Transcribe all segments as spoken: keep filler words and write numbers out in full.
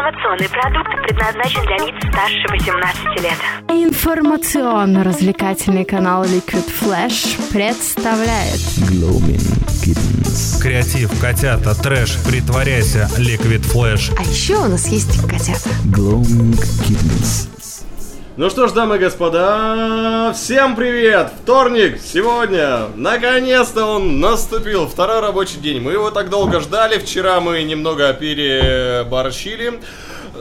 Информационный продукт предназначен для лиц старше восемнадцати лет. Информационно-развлекательный канал Liquid Flash представляет GloamingKittens. Креатив, котята, трэш, притворяйся, Liquid Flash. А еще у нас есть котята GloamingKittens. Ну что ж, дамы и господа, всем привет! Вторник сегодня, наконец-то он наступил, второй рабочий день. Мы его так долго ждали, вчера мы немного переборщили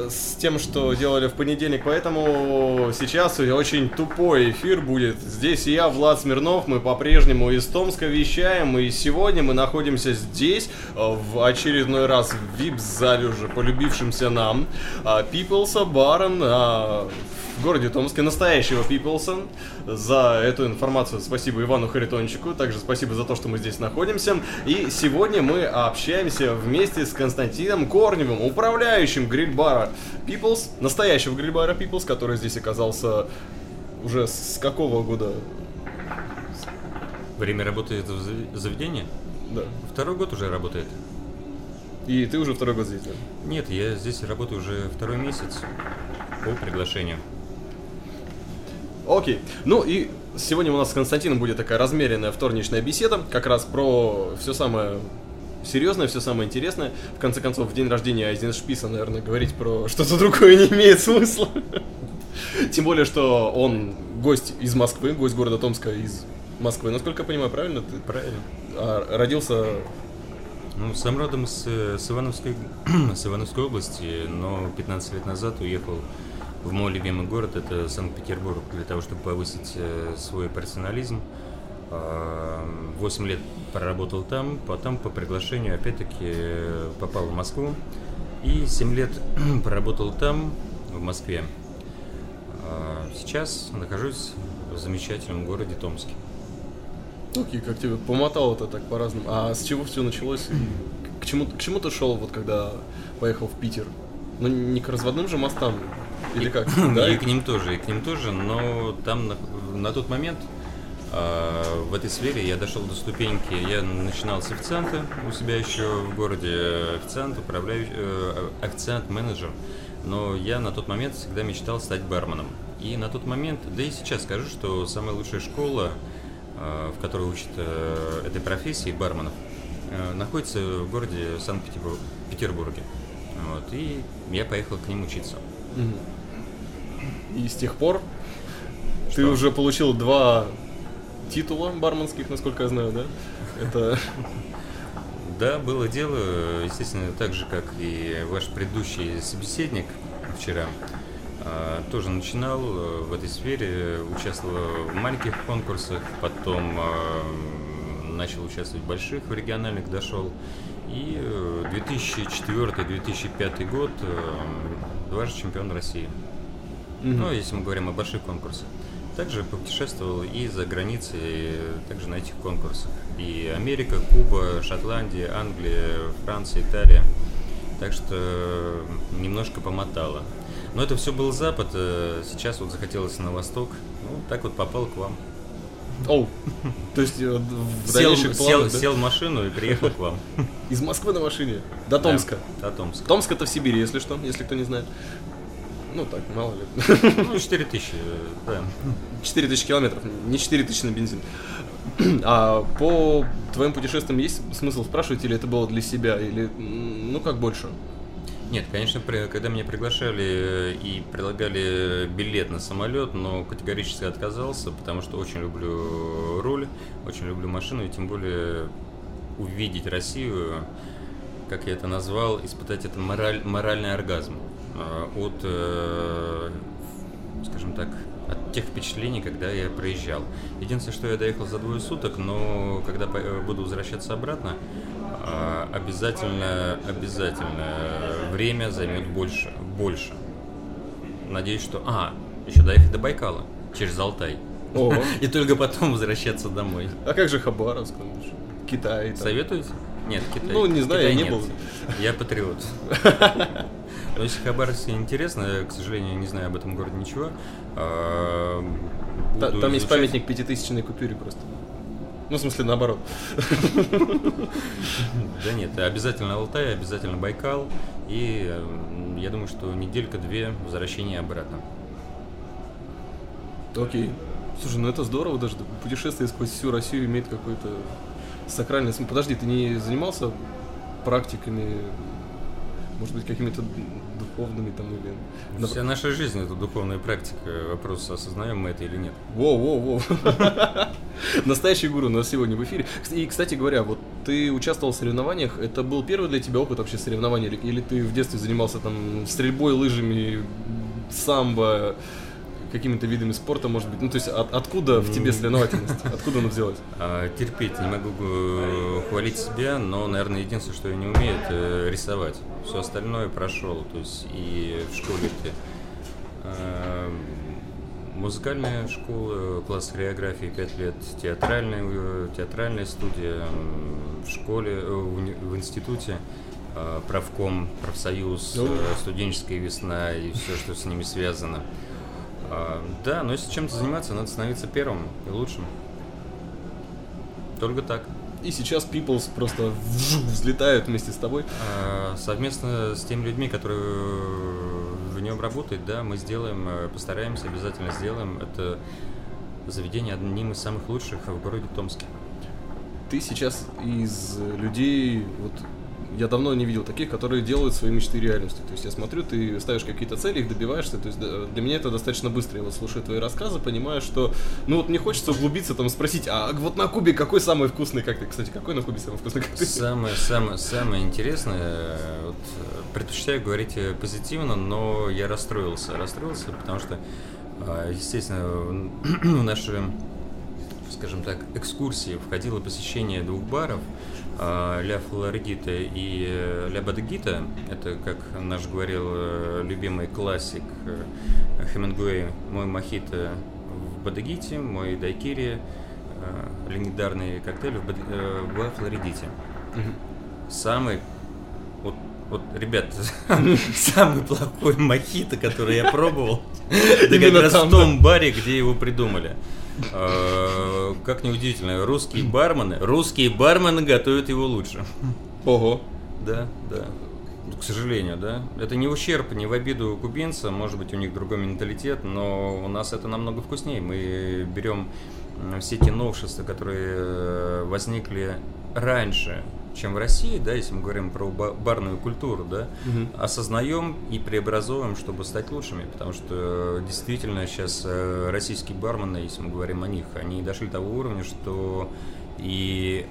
с тем, что делали в понедельник, поэтому сейчас очень тупой эфир будет. Здесь я, Влад Смирнов, мы по-прежнему из Томска вещаем, и сегодня мы находимся здесь, в очередной раз в вип-зале, уже полюбившемся нам, People's Bar на... в городе Томске, настоящего People's. За эту информацию спасибо Ивану Харитончику, также спасибо за то, что мы здесь находимся. И сегодня мы общаемся вместе с Константином Корневым, управляющим гриль-бара People's, настоящего гриль-бара People's, который здесь оказался уже с какого года? Время работы этого заведения? Да. Второй год уже работает. И ты уже второй год здесь? Нет, я здесь работаю уже второй месяц по приглашению. Окей. Okay. Ну и сегодня у нас с Константином будет такая размеренная вторничная беседа, как раз про все самое серьезное, все самое интересное. В конце концов, в день рождения Айзеншписа, наверное, говорить про что-то другое не имеет смысла. Тем более, что он гость из Москвы, гость города Томска из Москвы. Насколько я понимаю, правильно? Ты правильно. А родился... Ну, сам родом с, с, Ивановской, с Ивановской области, но пятнадцать лет назад уехал в мой любимый город, это Санкт-Петербург, для того, чтобы повысить свой профессионализм. восемь лет проработал там, потом по приглашению опять-таки попал в Москву. И семь лет проработал там, в Москве. Сейчас нахожусь в замечательном городе Томске. Окей, как тебе помотало-то так по-разному. А с чего все началось? К чему, к чему ты шел, вот когда поехал в Питер? Ну, не к разводным же мостам? Или как? И, да? и к ним тоже, и к ним тоже, но там на, на тот момент э, в этой сфере я дошел до ступеньки, я начинал с официанта у себя еще в городе, официант, управляющий, э, официант-менеджер, но я на тот момент всегда мечтал стать барменом. И на тот момент, да и сейчас скажу, что самая лучшая школа, э, в которой учат э, этой профессии барменов, э, находится в городе Санкт-Петербурге. Вот, и я поехал к ним учиться. И с тех пор что? Ты уже получил два титула барменских, насколько я знаю, да? Это... Да, было дело, естественно, так же, как и ваш предыдущий собеседник вчера. Тоже начинал в этой сфере, участвовал в маленьких конкурсах, потом начал участвовать в больших, в региональных дошел. И две тысячи четвёртый - две тысячи пятый год... дважды чемпион России. Mm-hmm. Ну, если мы говорим о больших конкурсах. Также попутешествовал и за границей, и также на этих конкурсах. И Америка, Куба, Шотландия, Англия, Франция, Италия. Так что немножко помотало. Но это все был Запад, сейчас вот захотелось на Восток. Ну, так вот попал к вам. Оу, oh. То есть в дальнейших планах, сел в машину и приехал к вам. Из Москвы на машине? До Томска? Да, до Томска. Томск это в Сибири, если что, если кто не знает. Ну так, мало ли. Ну, четыре тысячи, да. четыре тысячи километров, не четыре тысячи на бензин. А по твоим путешествиям есть смысл спрашивать, или это было для себя, или ну как больше? Нет, конечно, при, когда меня приглашали и предлагали билет на самолет, но категорически отказался, потому что очень люблю руль, очень люблю машину, и тем более увидеть Россию, как я это назвал, испытать этот мораль, моральный оргазм от, скажем так, от тех впечатлений, когда я проезжал. Единственное, что я доехал за двое суток, но когда буду возвращаться обратно, обязательно, обязательно время займет больше, больше. Надеюсь, что... А, еще доехать до Байкала, через Алтай. О. И только потом возвращаться домой. А как же Хабаровск, Китай? Там. Советуете? Нет, Китай. Ну, не знаю, Китай я не нет. был. Я патриот. Но если Хабаровск интересно, я, к сожалению, не знаю об этом городе ничего. Там есть памятник пятитысячной купюре просто. Ну, в смысле, наоборот. Да нет, обязательно Алтай, обязательно Байкал. И я думаю, что неделька-две возвращения обратно. Окей. Слушай, ну это здорово даже. Путешествие сквозь всю Россию имеет какой-то сакральный смысл. Подожди, ты не занимался практиками, может быть, какими-то духовными там или... Вся наша жизнь — это духовная практика. Вопрос, осознаем мы это или нет. Воу-воу-воу. Настоящий гуру у нас сегодня в эфире. И, кстати говоря, вот ты участвовал в соревнованиях. Это был первый для тебя опыт вообще соревнований? Или ты в детстве занимался там стрельбой, лыжами, самбо, какими-то видами спорта, может быть? Ну, то есть, от, откуда в тебе соревновательность? Откуда она взялась? Терпеть не могу хвалить себя, но, наверное, единственное, что я не умею, это рисовать. Все остальное прошел. То есть, и в школе где музыкальная школа, класс хореографии пять лет, театральная, театральная студия, в школе, в институте, правком, профсоюз, студенческая весна и все, что с ними связано. А, да, но если чем-то заниматься, надо становиться первым и лучшим. Только так. И сейчас People's просто взлетают вместе с тобой. А, совместно с теми людьми, которые в нем работают, да, мы сделаем, постараемся, обязательно сделаем. Это заведение одним из самых лучших в городе Томске. Ты сейчас из людей... вот. Я давно не видел таких, которые делают свои мечты реальностью. То есть я смотрю, ты ставишь какие-то цели, их добиваешься. То есть для меня это достаточно быстро. Я вот слушаю твои рассказы, понимаю, что... Ну вот мне хочется углубиться, там спросить, а вот на Кубе какой самый вкусный коктейль? Кстати, какой на Кубе самый вкусный коктейль? Самое-самое-самое интересное... Вот, предпочитаю говорить позитивно, но я расстроился. Расстроился, потому что, естественно, в наши, скажем так, экскурсии входило посещение двух баров. Ля Флоридита и Ла Бодегита, это, как наш говорил любимый классик Хемингуэй, мой мохито в Бодегите, мой дайкири, легендарный коктейль в, Бод... в Флоридите. Mm-hmm. Самый, вот, вот ребят, самый плохой мохито, который я пробовал, это как раз в том баре, где его придумали. Как неудивительно, русские бармены, русские бармены готовят его лучше. Ого. Да, да. К сожалению, да. Это не в ущерб, не в обиду кубинца, может быть, у них другой менталитет, но у нас это намного вкуснее. Мы берем все те новшества, которые возникли раньше, чем в России, да, если мы говорим про барную культуру, да, угу. Осознаем и преобразовываем, чтобы стать лучшими, потому что действительно сейчас российские бармены, если мы говорим о них, они дошли до того уровня, что и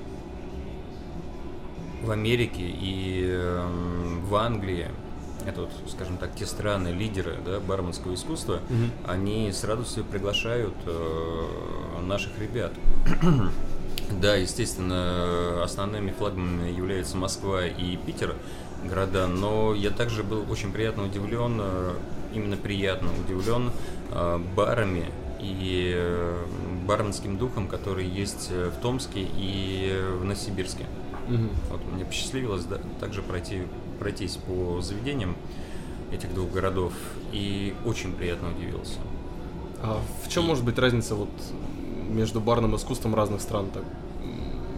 в Америке, и в Англии, это вот, скажем так, те страны, лидеры, да, барменского искусства, угу. Они с радостью приглашают наших ребят. Да, естественно, основными флагманами являются Москва и Питер, города, но я также был очень приятно удивлен, именно приятно удивлен барами и барменским духом, который есть в Томске и в Новосибирске. Угу. Вот мне посчастливилось, да, также пройти, пройтись по заведениям этих двух городов и очень приятно удивился. А в чем и... может быть разница вот... между барным искусством разных стран? Так,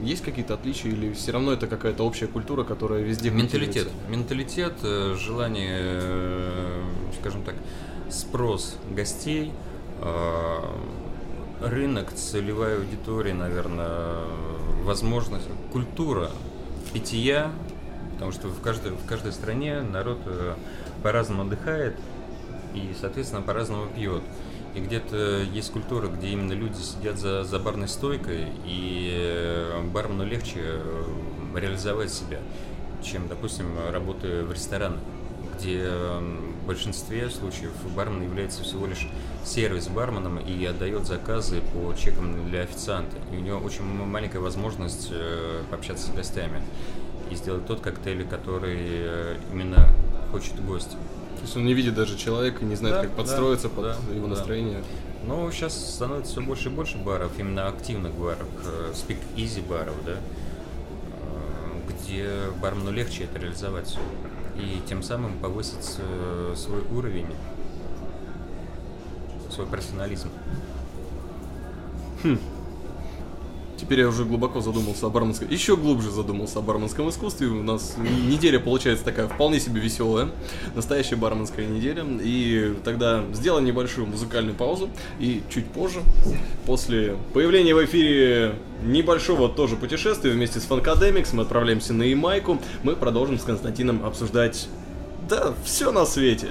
есть какие-то отличия или все равно это какая-то общая культура, которая везде... Менталитет, менталитет, желание, скажем так, спрос гостей, рынок, целевая аудитория, наверное, возможность, культура питья, потому что в каждой, в каждой стране народ по-разному отдыхает и, соответственно, по-разному пьет. И где-то есть культура, где именно люди сидят за, за барной стойкой, и бармену легче реализовать себя, чем, допустим, работая в ресторанах, где в большинстве случаев бармен является всего лишь сервис-барменом и отдает заказы по чекам для официанта. И у него очень маленькая возможность пообщаться с гостями и сделать тот коктейль, который именно хочет гость. То есть он не видит даже человека, не знает, да, как подстроиться, да, под, да, его, да, настроение. Ну, сейчас становится все больше и больше баров, именно активных баров, спик-изи баров, да, где бармену легче это реализовать и тем самым повысить свой уровень, свой профессионализм. Хм. Теперь я уже глубоко задумался о барменском... Еще глубже задумался о барменском искусстве. У нас неделя получается такая вполне себе веселая. Настоящая барменская неделя. И тогда сделаем небольшую музыкальную паузу. И чуть позже, после появления в эфире небольшого тоже путешествия вместе с Funkademics, мы отправляемся на Ямайку. Мы продолжим с Константином обсуждать... Да, все на свете.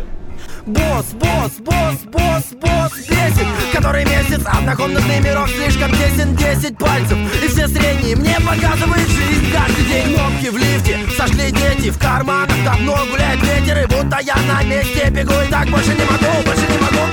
Босс, босс, босс, босс, босс бесит, который месяц однокомнатный мирок слишком тесен, десять пальцев и все средние мне показывают жизнь. Каждый день кнопки в лифте, сошли дети в карманах, давно гуляет ветер и будто я на месте бегу. И так больше не могу, больше не могу.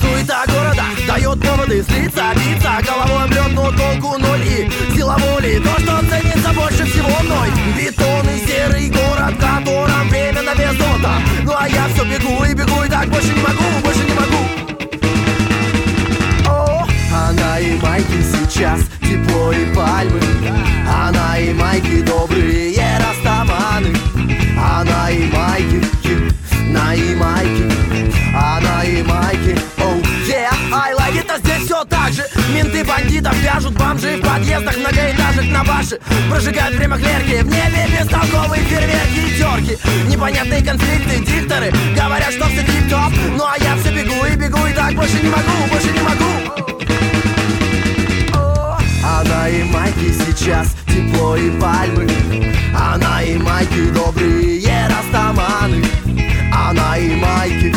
Суета города дает поводы слиться, биться головой об лед, но толку ноль и сила воли, то, что ценится больше всего мной. Бетон и серый город, в котором время на бездота. Ну а я все бегу и бегу, и так больше не могу, больше не могу. О, а на Ямайке сейчас тепло и пальмы, а на Ямайке добрые растаманы, а на Ямайке, на Ямайке, а на Ямайке, оу. Yeah, I like it, а здесь все так же. Менты бандитов вяжут, бомжи в подъездах многоэтажек на баше прожигают время клерки, в небе бестолковые фейерверки и терки. Непонятные конфликты, дикторы говорят, что все тип-топ. Ну а я все бегу и бегу, и так больше не могу, больше не могу. А на Ямайке сейчас тепло и пальмы, а на Ямайке добрые растаманы, а на Ямайке,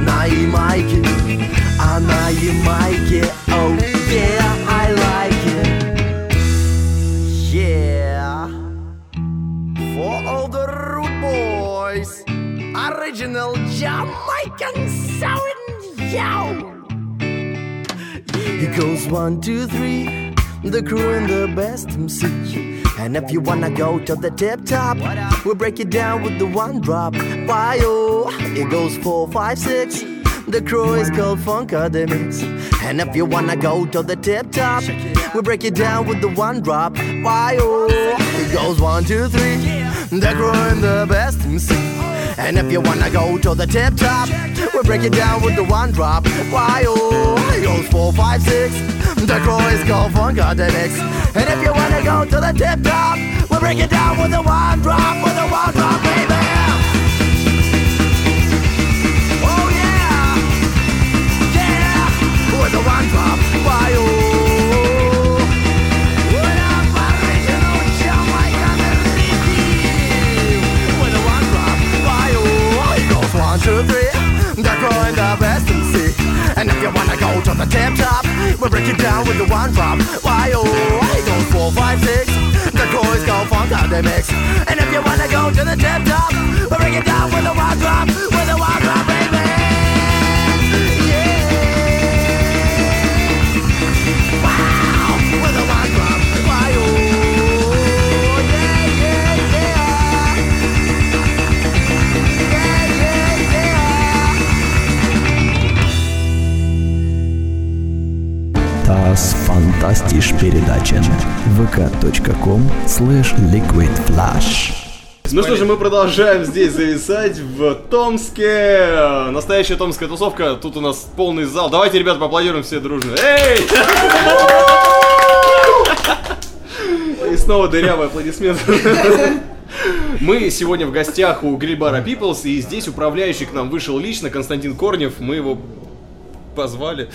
на Ямайке, а на Ямайке, oh yeah, I like it, yeah. For all the rude boys, original Jamaican sound, yow. It goes one, two, three, the crew and the best эм си. And if you wanna go to the tip top, we'll break it down with the one drop. Bio, it goes four, five, six. The crew is called Funkademics. And if you wanna go to the tip top, we'll break it down with the one drop. Bio, it goes one, two, three. The crew and the best эм си. And if you wanna go to the tip top, we'll break it down with the one drop. Bio, it goes four, five, six. The crew is called Funkademics. And if you wanna go to the tip top, we'll break it down with a one drop, with a one drop, baby. Oh yeah, yeah, with a one drop, why oh. With a original Jamaican rhythm, with a one drop, why oh. It goes one, two, three, the crew and the best эм си. And if you wanna go to the tip top, we'll break it down with the one drop. Why oh, it goes four, five, six. The crew is called Funkademics. And if you wanna go to the tip top, we'll break it down with the one drop, with the one drop, baby. Yeah. Wow, with the one drop. Why oh, yeah, yeah, yeah. Yeah, yeah, yeah. ТАСС Фантастиш передача вэ ка точка ком слэш ликвид флэш. Ну что же, мы продолжаем здесь зависать в Томске. Настоящая томская тусовка. Тут у нас полный зал. Давайте, ребята, поаплодируем все дружно. Эй! И снова дырявый аплодисмент. Мы сегодня в гостях у гриль-бара People's, и здесь управляющий к нам вышел лично, Константин Корнев. Мы его позвали.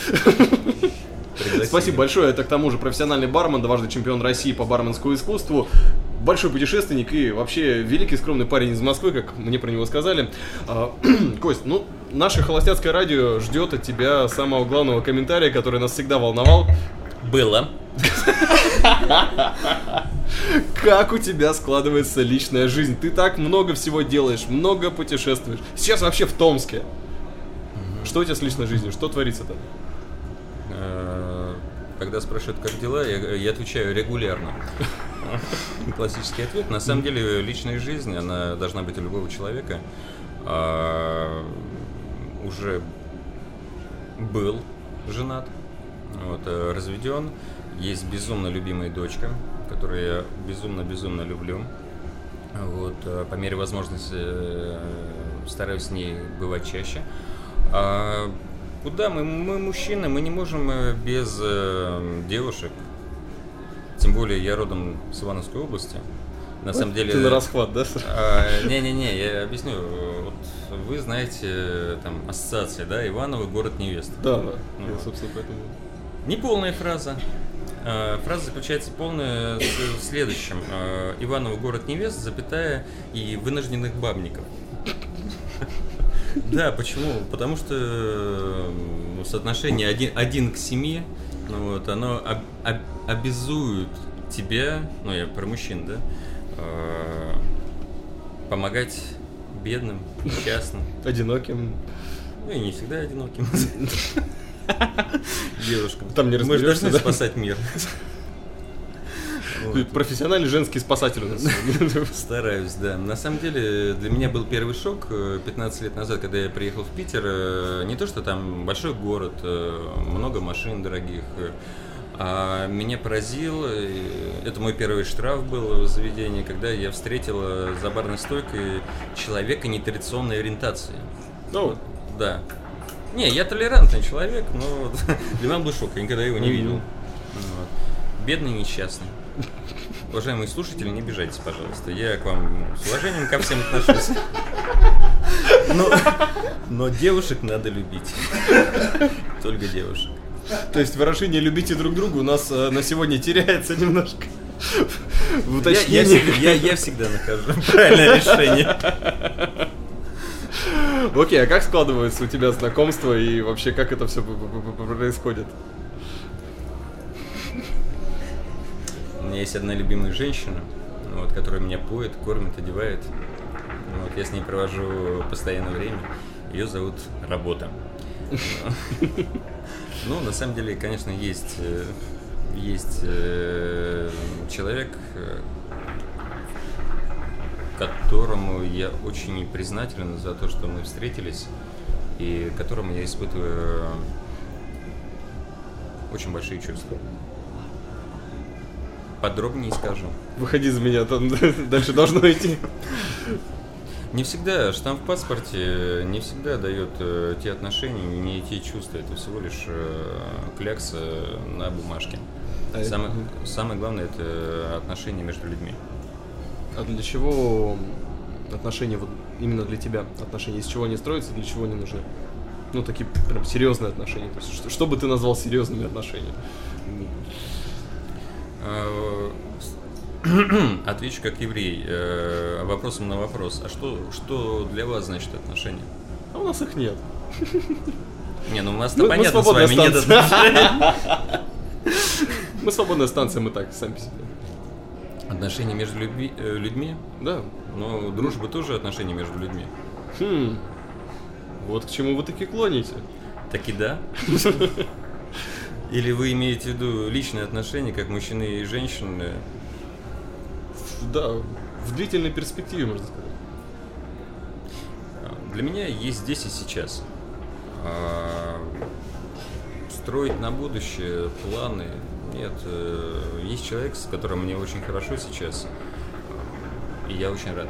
Пригласили. Спасибо большое, это к тому же профессиональный бармен, дважды чемпион России по барменскому искусству, большой путешественник и вообще великий скромный парень из Москвы, как мне про него сказали. Кость, ну, наше холостяцкое радио ждет от тебя самого главного комментария, который нас всегда волновал. Было. Как у тебя складывается личная жизнь? Ты так много всего делаешь, много путешествуешь. Сейчас вообще в Томске. Что у тебя с личной жизнью? Что творится там? Когда спрашивают, как дела, я, я отвечаю регулярно. Классический ответ. На самом деле, личная жизнь, она должна быть у любого человека. А, уже был женат, вот, разведен. Есть безумно любимая дочка, которую я безумно-безумно люблю. Вот, по мере возможности стараюсь с ней бывать чаще. А, Куда? Мы, мы мужчины, мы не можем без э, девушек. Тем более я родом с Ивановской области. На ну, самом деле... Ты на расхват, да? Не-не-не, э, я объясню. Вот вы знаете там ассоциации, да? Иваново, город невест. Да, да. Ну, я, собственно, поэтому... Неполная фраза. Э, фраза заключается полная в следующем. Э, Иваново, город невест, запятая и вынужденных бабников. Да, почему? Потому что ну, соотношение один, один к семье, ну, вот, оно об, об, обязует тебя, ну я про мужчин, да, э, помогать бедным, несчастным. Одиноким. Ну и не всегда одиноким. Девушкам. Там не разберешься, мы же должны спасать мир. Вот. Профессиональный женский спасатель у нас. Стараюсь, да. На самом деле, для меня был первый шок пятнадцать лет назад, когда я приехал в Питер. Не то, что там большой город, много машин дорогих. А меня поразил, это мой первый штраф был в заведении, когда я встретил за барной стойкой человека нетрадиционной ориентации. Ну, oh. Да. Не, я толерантный человек, но для меня был шок, я никогда его не видел. Вот. Бедный, несчастный. Уважаемые слушатели, не обижайтесь, пожалуйста. Я к вам с уважением ко всем отношусь. Но, но девушек надо любить. Только девушек. То есть выражение «любите друг друга» у нас э, на сегодня теряется немножко. Я, я, я, я всегда нахожу правильное решение. Окей, а как складываются у тебя знакомства и вообще как это все происходит? У меня есть одна любимая женщина, вот, которая меня поет, кормит, одевает. Вот, я с ней провожу постоянное время. Ее зовут Работа. Ну, на самом деле, конечно, есть человек, которому я очень признателен за то, что мы встретились, и которому я испытываю очень большие чувства. Подробнее скажу. Выходи за меня, там дальше должно идти. Не всегда штамп в паспорте не всегда дает э, те отношения, не те чувства. Это всего лишь э, клякса на бумажке. А самое, это... самое главное — это отношения между людьми. А для чего отношения, вот именно для тебя отношения, из чего они строятся, для чего они нужны? Ну, такие прям серьезные отношения. То есть, что, что бы ты назвал серьезными отношениями? Отвечу как еврей, э, вопросом на вопрос. А что, что для вас значит отношения? А у нас их нет. Не, ну у нас то понятно, мы с вами станция. Нет отношений. Мы свободная станция, мы так, сами себе. Отношения между люби, э, людьми? Да. Но дружба тоже отношения между людьми. Хм. Вот к чему вы таки клоните. Таки да. Или вы имеете в виду личные отношения, как мужчины и женщины? Да, в длительной перспективе, можно сказать. Для меня есть здесь и сейчас. Строить на будущее планы. Нет, есть человек, с которым мне очень хорошо сейчас. И я очень рад.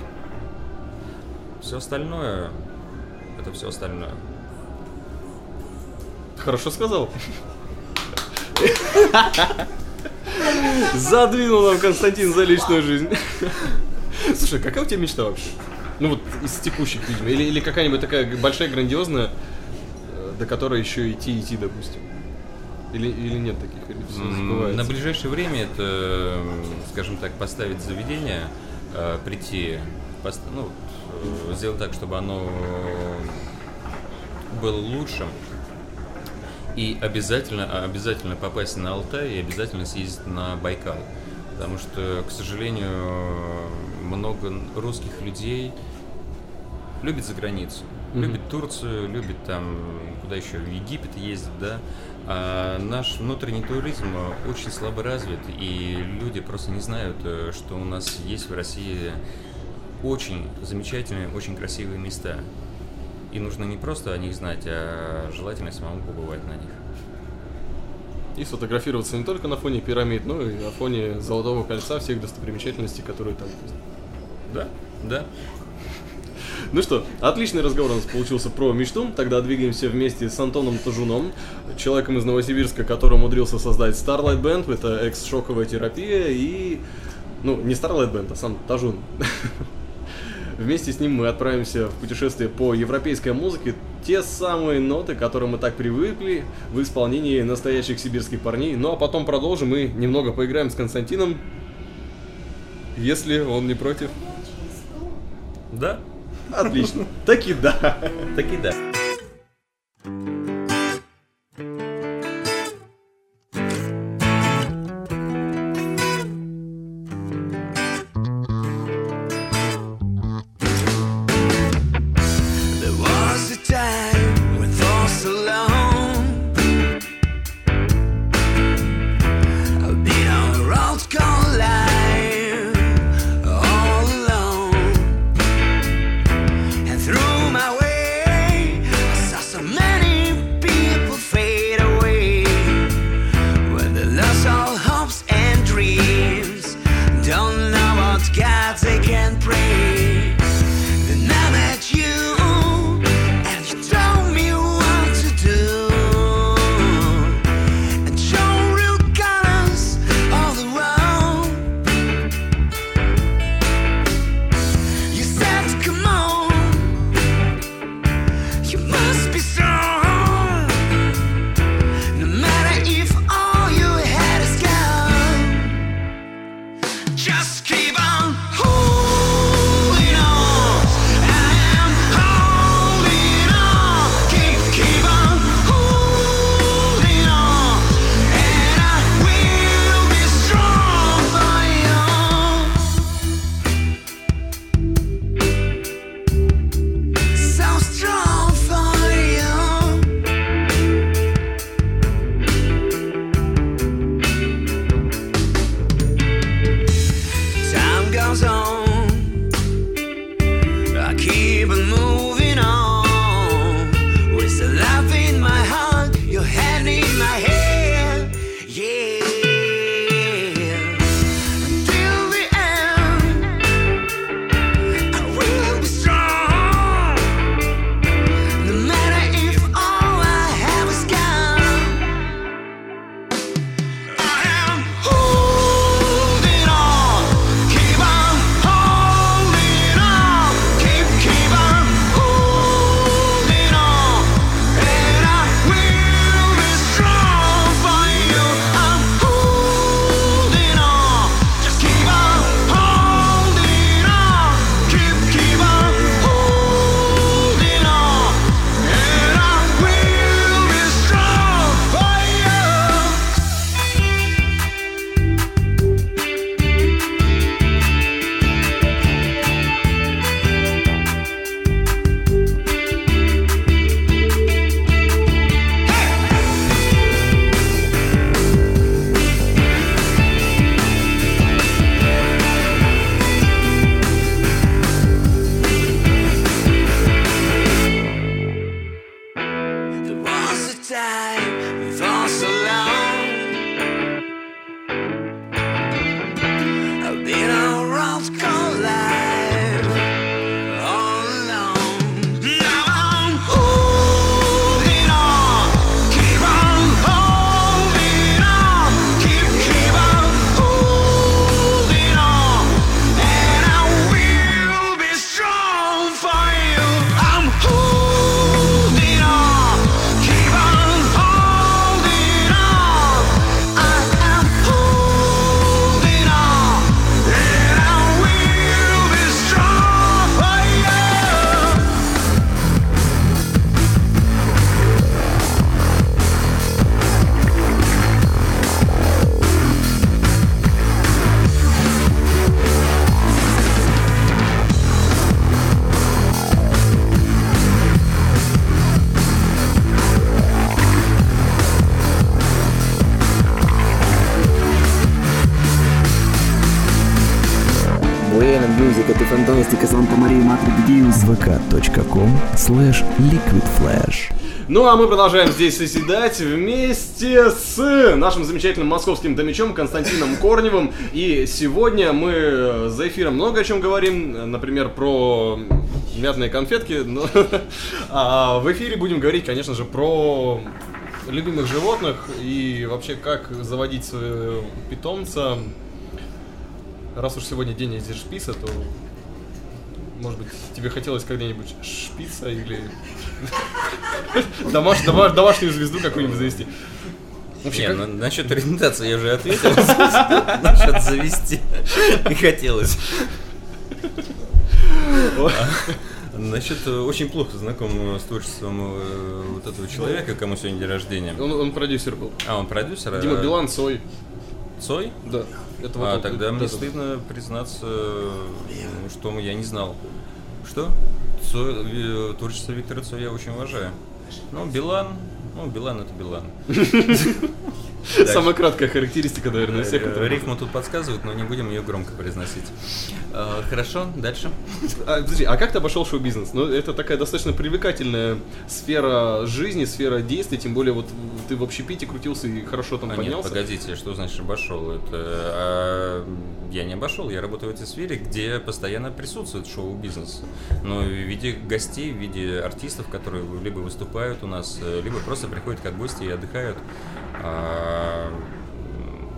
Все остальное, это все остальное. Хорошо сказал. Задвинул нам Константин за личную жизнь. Слушай, какая у тебя мечта вообще? Ну вот из текущих, видимо, или, или какая-нибудь такая большая, грандиозная, до которой еще идти, идти, допустим. Или, или нет таких, или все забывается? На ближайшее время это, скажем так, поставить заведение, прийти, пост... ну, сделать так, чтобы оно было лучшим. И обязательно, обязательно попасть на Алтай и обязательно съездить на Байкал. Потому что, к сожалению, много русских людей любят за границу. Mm-hmm. Любят Турцию, любят там, куда еще, в Египет ездить, да. А наш внутренний туризм очень слабо развит, и люди просто не знают, что у нас есть в России очень замечательные, очень красивые места. И нужно не просто о них знать, а желательно самому побывать на них. И сфотографироваться не только на фоне пирамид, но и на фоне Золотого кольца, всех достопримечательностей, которые там есть. Да, да. Ну что, отличный разговор у нас получился про мечту. Тогда двигаемся вместе с Антоном Тажуном, человеком из Новосибирска, который умудрился создать Starlight Band. Это экс-шоковая терапия и... Ну, не Starlight Band, а сам Тажун. Вместе с ним мы отправимся в путешествие по европейской музыке. Те самые ноты, к которым мы так привыкли в исполнении настоящих сибирских парней. Ну а потом продолжим и немного поиграем с Константином, если он не против. Да? Отлично. Таки да. Таки да. Liquid Flash. Ну а мы продолжаем здесь соседать вместе с нашим замечательным московским домичом Константином Корневым. И сегодня мы за эфиром много о чем говорим. Например, про мятные конфетки. Но... а в эфире будем говорить, конечно же, про любимых животных и вообще, как заводить своего питомца. Раз уж сегодня день Айзеншписа, то, может быть, тебе хотелось когда-нибудь шпица или домашнюю звезду какую-нибудь завести? Вообще, не, как... ну, насчет ориентации я уже ответил. Насчет завести не хотелось. Насчет очень плохо знаком с творчеством вот этого человека, кому сегодня день рождения. Он, он продюсер был. А, он продюсер? Дима Билан, Цой. Цой? Да. Это вот а, он, тогда это мне это... стыдно признаться, что я не знал. Что? Цой, творчество Виктора Цоя я очень уважаю. Ну, Билан... Ну, Билан это Билан. Самая краткая характеристика, наверное, всех. Рифма тут подсказывает, но не будем ее громко произносить. Хорошо, дальше. Подожди, а как ты обошел шоу-бизнес? Ну, это такая достаточно привлекательная сфера жизни, сфера действий, тем более вот ты в общепите крутился и хорошо там поднялся. Погодите, что значит обошел? Я не обошел, я работаю в этой сфере, где постоянно присутствует шоу-бизнес. Но в виде гостей, в виде артистов, которые либо выступают у нас, либо просто приходят как гости и отдыхают.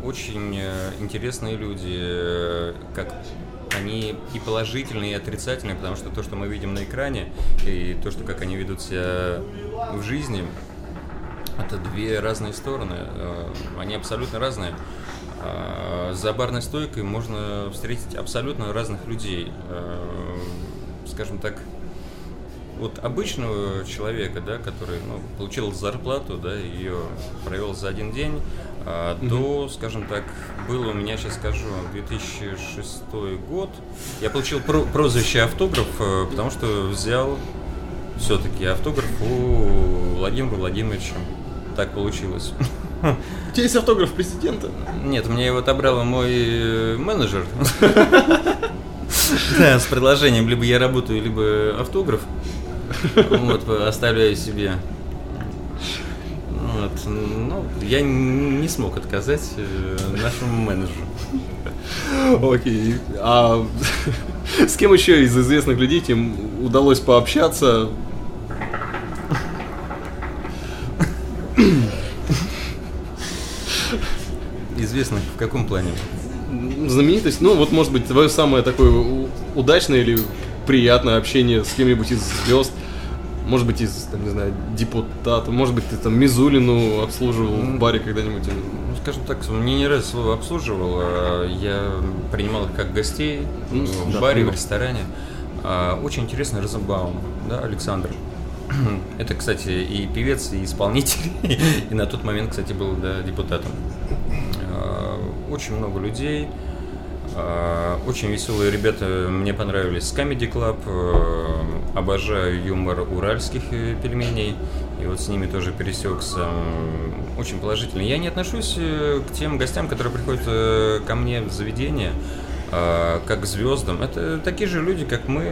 Очень интересные люди, как они и положительные, и отрицательные, потому что то, что мы видим на экране, и то, что как они ведут себя в жизни, это две разные стороны. Они абсолютно разные. За барной стойкой можно встретить абсолютно разных людей. Скажем так, вот обычного человека, да, который, ну, получил зарплату, да, ее провел за один день, а, mm-hmm. до, скажем так, было у меня, сейчас скажу, две тысячи шестой год. Я получил про- прозвище «Автограф», потому что взял все-таки автограф у Владимира Владимировича. Так получилось. У тебя есть автограф президента? Нет, мне его отобрал мой менеджер. Да, с предложением либо я работаю, либо автограф. Вот, оставляю себе. Вот. Ну, я не смог отказать нашему менеджеру. Окей. Okay. А с кем еще из известных людей им удалось пообщаться? Известных в каком плане? Знаменитость? Ну, вот, может быть, твое самое такое удачное или приятное общение с кем-нибудь из звезд, может быть, из, там, не знаю, депутата, может быть, ты там Мизулину обслуживал в баре когда-нибудь? Ну, скажем так, мне не раз слово обслуживал, а я принимал их как гостей, ну, в да, баре, понимаю. В ресторане. А, очень интересный Розенбаум, да, Александр. Это, кстати, и певец, и исполнитель, и на тот момент, кстати, был, да, депутатом. А, очень много людей. Очень веселые ребята мне понравились. Comedy Club, обожаю юмор уральских пельменей, и вот с ними тоже пересекся. Очень положительно. Я не отношусь к тем гостям, которые приходят ко мне в заведение, как к звездам. Это такие же люди, как мы,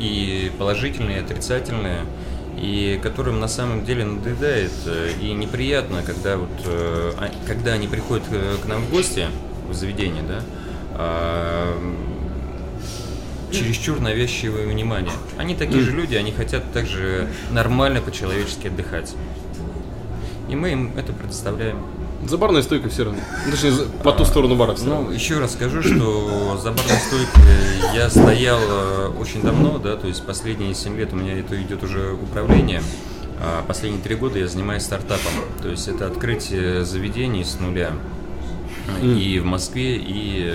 и положительные, и отрицательные, и которым на самом деле надоедает и неприятно, когда, вот, когда они приходят к нам в гости. В заведении, да, а, чересчур навязчивое внимание. Они такие же люди, они хотят также нормально по-человечески отдыхать. И мы им это предоставляем. За барной стойкой все равно. Точнее, по ту сторону бара все равно. Ну, еще раз скажу, что за барной стойкой я стоял очень давно, да, то есть последние семь лет у меня это идет уже управление. А последние три года я занимаюсь стартапом. То есть это открытие заведений с нуля. И в Москве, и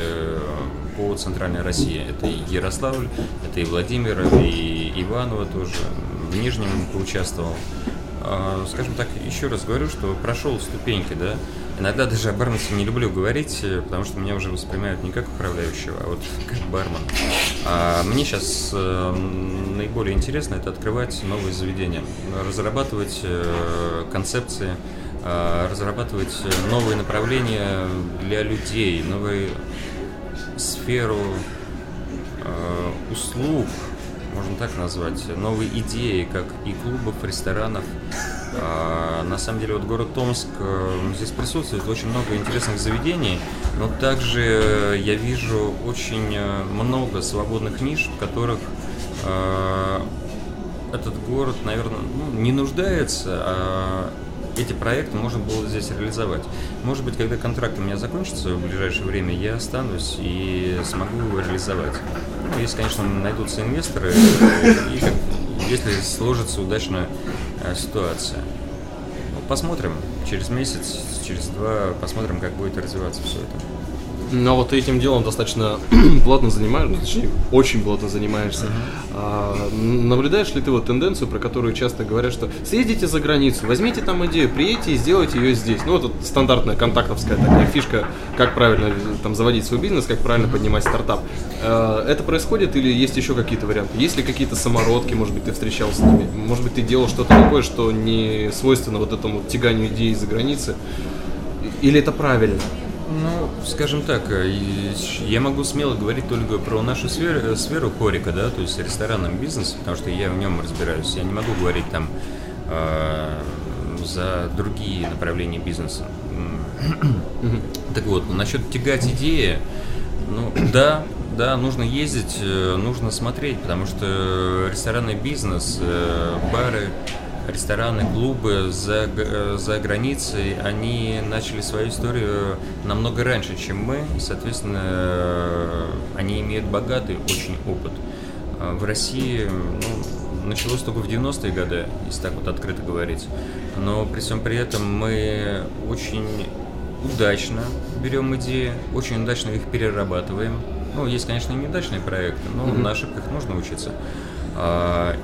по центральной России. Это и Ярославль, это и Владимир, и Иваново тоже. В Нижнем поучаствовал. Скажем так, еще раз говорю, что прошел ступеньки, да. Иногда даже о барменстве не люблю говорить, потому что меня уже воспринимают не как управляющего, а вот как бармен. А мне сейчас наиболее интересно это открывать новые заведения, разрабатывать концепции, разрабатывать новые направления для людей, новую сферу э, услуг, можно так назвать, новые идеи, как и клубов, ресторанов. Э, на самом деле, вот город Томск, э, здесь присутствует очень много интересных заведений, но также я вижу очень много свободных ниш, в которых этот город, наверное, ну, не нуждается, а эти проекты можно было здесь реализовать. Может быть, когда контракт у меня закончится в ближайшее время, я останусь и смогу его реализовать. Ну, если, конечно, найдутся инвесторы, и как, если сложится удачная э, ситуация. Посмотрим. Через месяц, через два посмотрим, как будет развиваться все это. Ну, а вот ты этим делом достаточно плотно занимаешься, точнее, очень плотно занимаешься. Uh-huh. А, наблюдаешь ли ты вот тенденцию, про которую часто говорят, что съездите за границу, возьмите там идею, приедьте и сделайте ее здесь. Ну, вот стандартная контактовская такая фишка, как правильно там заводить свой бизнес, как правильно поднимать стартап. А, это происходит или есть еще какие-то варианты? Есть ли какие-то самородки, может быть, ты встречался с ними? Может быть, ты делал что-то такое, что не свойственно вот этому тяганию идей за границы? Или это правильно? Ну, скажем так, я могу смело говорить только про нашу сферу, сферу хорика, да, то есть ресторанный бизнес, потому что я в нем разбираюсь. Я не могу говорить там э, за другие направления бизнеса. Так вот, насчет тягать идеи, ну, да, да, нужно ездить, нужно смотреть, потому что ресторанный бизнес, э, бары, рестораны, клубы за, за границей, они начали свою историю намного раньше, чем мы. Соответственно, они имеют богатый очень опыт. В России ну, началось только в девяностые годы, если так вот открыто говорить. Но при всем при этом мы очень удачно берем идеи, очень удачно их перерабатываем. Ну, есть, конечно, и неудачные проекты, но mm-hmm. на ошибках нужно учиться.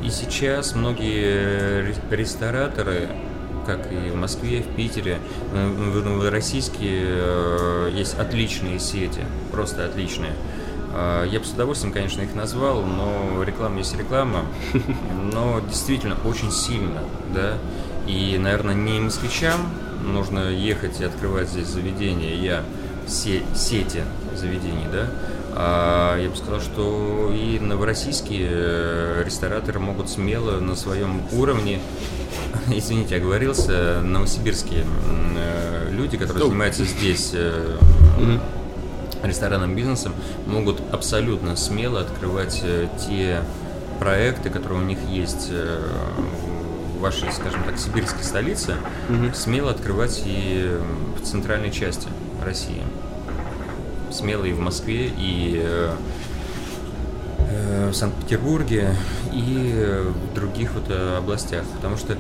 И сейчас многие рестораторы, как и в Москве, в Питере, в Новороссийске, есть отличные сети, просто отличные. Я бы с удовольствием, конечно, их назвал, но реклама есть реклама, но действительно очень сильно, да. И, наверное, не москвичам нужно ехать и открывать здесь заведения, я все сети заведений, да. А я бы сказал, что и новороссийские рестораторы могут смело на своем уровне, извините, оговорился, новосибирские люди, которые занимаются здесь ресторанным бизнесом, могут абсолютно смело открывать те проекты, которые у них есть в вашей, скажем так, сибирской столице, смело открывать и в центральной части России. Смело и в Москве, и э, в Санкт-Петербурге, и в других вот областях. Потому что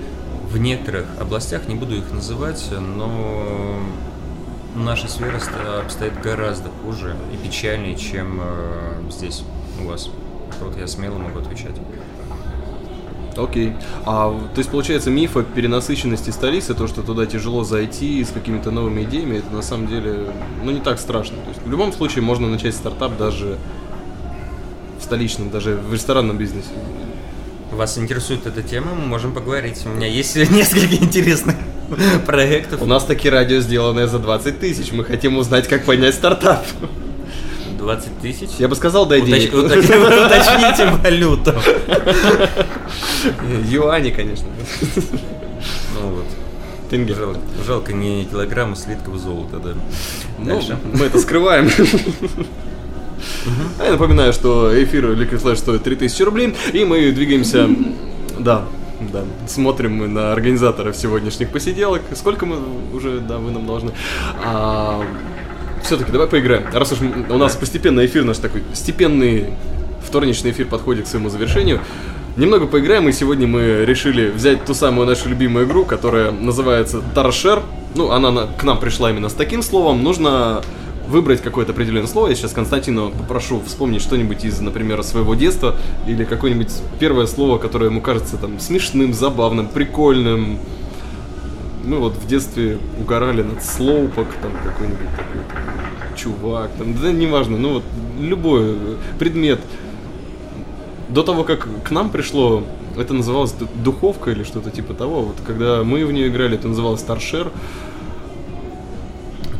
в некоторых областях, не буду их называть, но наша сфера обстоит гораздо хуже и печальнее, чем э, здесь у вас. Вот я смело могу отвечать. Окей. Okay. А, то есть, получается, миф о перенасыщенности столицы, то, что туда тяжело зайти с какими-то новыми идеями, это на самом деле ну, не так страшно. То есть, в любом случае можно начать стартап даже в столичном, даже в ресторанном бизнесе. Вас интересует эта тема, мы можем поговорить. У меня есть несколько интересных проектов. У нас таки радио, сделанное за двадцать тысяч. Мы хотим узнать, как поднять стартап. двадцать тысяч? Я бы сказал, дай Уточ... денег. Уточ... Уточните валюту. Юани, конечно. Ну вот. Тенге. Жалко, жалко не килограмма слитков золота, да. Ну, мы это скрываем. А я напоминаю, что эфир Liquid Flash стоит три тысячи рублей, и мы двигаемся... Да, да. Смотрим мы на организаторов сегодняшних посиделок. Сколько мы уже, да, вы нам должны... Все-таки давай поиграем. Раз уж у нас постепенно эфир, наш такой степенный вторничный эфир подходит к своему завершению. Немного поиграем, и сегодня мы решили взять ту самую нашу любимую игру, которая называется «Торшер». Ну, она на, к нам пришла именно с таким словом. Нужно выбрать какое-то определенное слово. Я сейчас Константина попрошу вспомнить что-нибудь из, например, своего детства или какое-нибудь первое слово, которое ему кажется там смешным, забавным, прикольным. Мы вот в детстве угорали над слоупок, там какой-нибудь такой чувак, там, да неважно, ну вот любой предмет. До того, как к нам пришло, это называлось духовка или что-то типа того, вот когда мы в нее играли, это называлось старшер.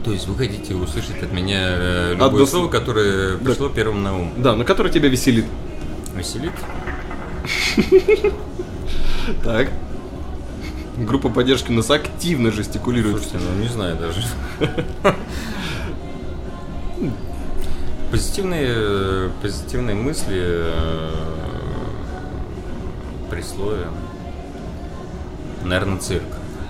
То есть вы хотите услышать от меня любое от слово, до... которое пришло да. первым на ум? Да, но которое тебя веселит. Веселит? Так. Группа поддержки нас активно жестикулирует. Слушайте, ну не знаю даже. Позитивные, позитивные мысли присловие. Наверное, цирк.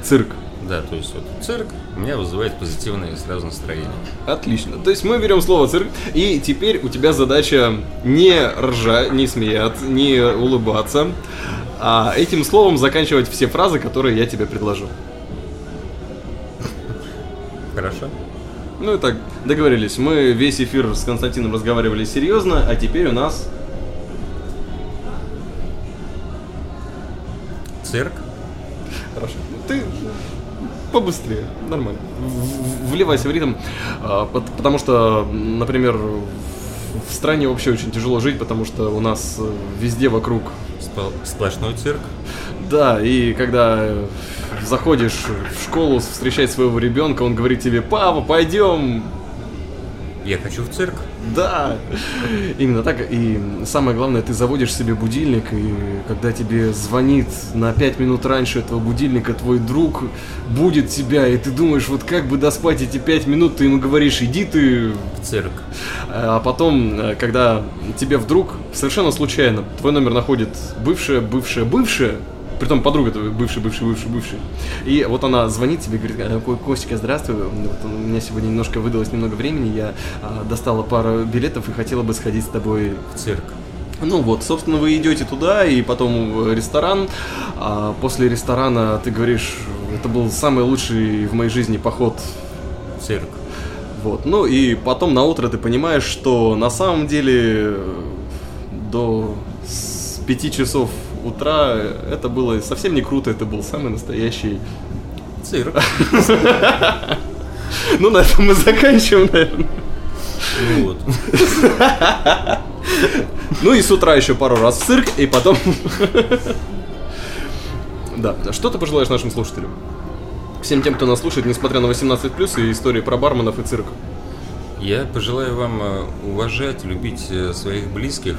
Цирк. Да, то есть вот цирк у меня вызывает позитивное сразу настроение. Отлично. То есть мы берем слово цирк, и теперь у тебя задача не ржать, не смеяться, не улыбаться, а этим словом заканчивать все фразы, которые я тебе предложу. Хорошо. Ну и так, договорились. Мы весь эфир с Константином разговаривали серьезно, а теперь у нас... Цирк. Хорошо. Ты... побыстрее, нормально. Вливайся в ритм, потому что, например, в стране вообще очень тяжело жить, потому что у нас везде вокруг... Сплошной цирк. Да, и когда заходишь в школу встречать своего ребенка, он говорит тебе: «Папа, пойдем!» Я хочу в цирк. Да, именно так. И самое главное, ты заводишь себе будильник, и когда тебе звонит на пять минут раньше этого будильника твой друг, будет тебя, и ты думаешь, вот как бы доспать эти пять минут, ты ему говоришь: иди ты в цирк. А потом, когда тебе вдруг, совершенно случайно, твой номер находит бывшая, бывшая, бывшая, притом подруга твоя бывшая, бывшая, бывшая, бывшая. И вот она звонит тебе и говорит: «Костика, здравствуй, вот у меня сегодня немножко выдалось немного времени, я а, достала пару билетов и хотела бы сходить с тобой в цирк». Ну вот, собственно, вы идете туда, и потом в ресторан. А после ресторана ты говоришь: «Это был самый лучший в моей жизни поход в цирк». Вот, ну и потом наутро ты понимаешь, что на самом деле до пяти часов утра это было совсем не круто, это был самый настоящий цирк. Ну, на этом мы заканчиваем, наверное. Ну вот. Ну и с утра еще пару раз в цирк, и потом... Да, что ты пожелаешь нашим слушателям? Всем тем, кто нас слушает, несмотря на восемнадцать плюс и истории про барменов и цирк. Я пожелаю вам уважать, любить своих близких,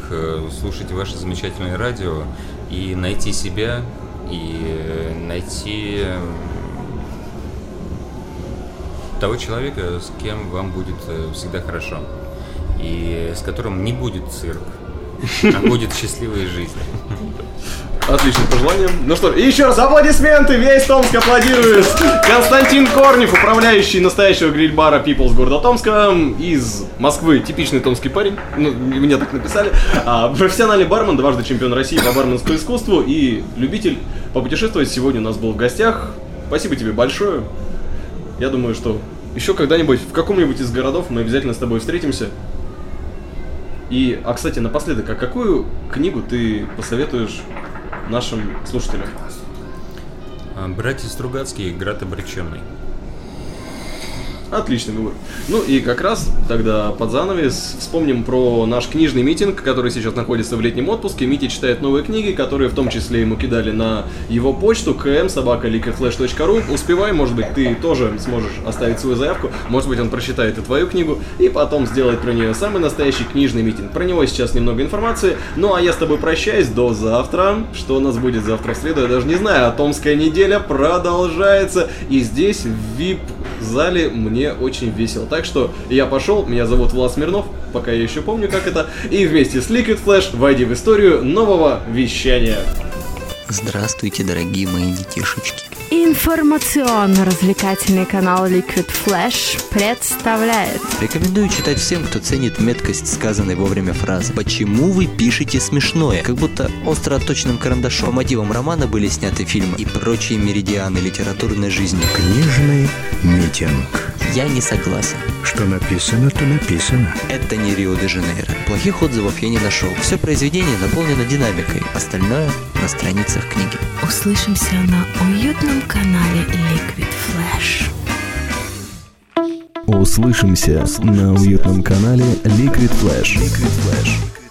слушать ваше замечательное радио и найти себя, и найти того человека, с кем вам будет всегда хорошо, и с которым не будет цирк, а будет счастливая жизнь. Отличное пожелание. Ну что, еще раз аплодисменты, весь Томск аплодирует. Константин Корнев, управляющий настоящего гриль-бара People's города Томска, из Москвы, типичный томский парень, ну, мне так написали, а, профессиональный бармен, дважды чемпион России по барменскому искусству и любитель попутешествовать, сегодня у нас был в гостях. Спасибо тебе большое. Я думаю, что еще когда-нибудь в каком-нибудь из городов мы обязательно с тобой встретимся. И, а, кстати, напоследок, а какую книгу ты посоветуешь нашим слушателям? «Братья Стругацкие. Град обреченный». Отличный выбор. Ну и как раз тогда под занавес вспомним про наш книжный митинг, который сейчас находится в летнем отпуске. Митя читает новые книги, которые в том числе ему кидали на его почту кей эм собака ликвид флэш точка ру. Успевай, может быть, ты тоже сможешь оставить свою заявку. Может быть, он прочитает и твою книгу, и потом сделает про нее самый настоящий книжный митинг. Про него сейчас немного информации. Ну а я с тобой прощаюсь до завтра. Что у нас будет завтра в среду, я даже не знаю. А томская неделя продолжается. И здесь в ви ай пи-зале мне очень весело. Так что я пошел, меня зовут Влад Смирнов, пока я еще помню, как это, и вместе с Liquid Flash войди в историю нового вещания. Здравствуйте, дорогие мои детишечки. Информационно-развлекательный канал Liquid Flash представляет. Рекомендую читать всем, кто ценит меткость сказанной вовремя фразы. Почему вы пишете смешное? Как будто остро отточенным карандашом. По мотивам романа были сняты фильмы и прочие меридианы литературной жизни. Книжный митинг. Я не согласен. Что написано, то написано. Это не Рио-де-Жанейро. Плохих отзывов я не нашел. Все произведение наполнено динамикой. Остальное на страницах книги. Услышимся на уютном канале Liquid Flash. Услышимся на уютном канале Liquid Flash. Liquid Flash.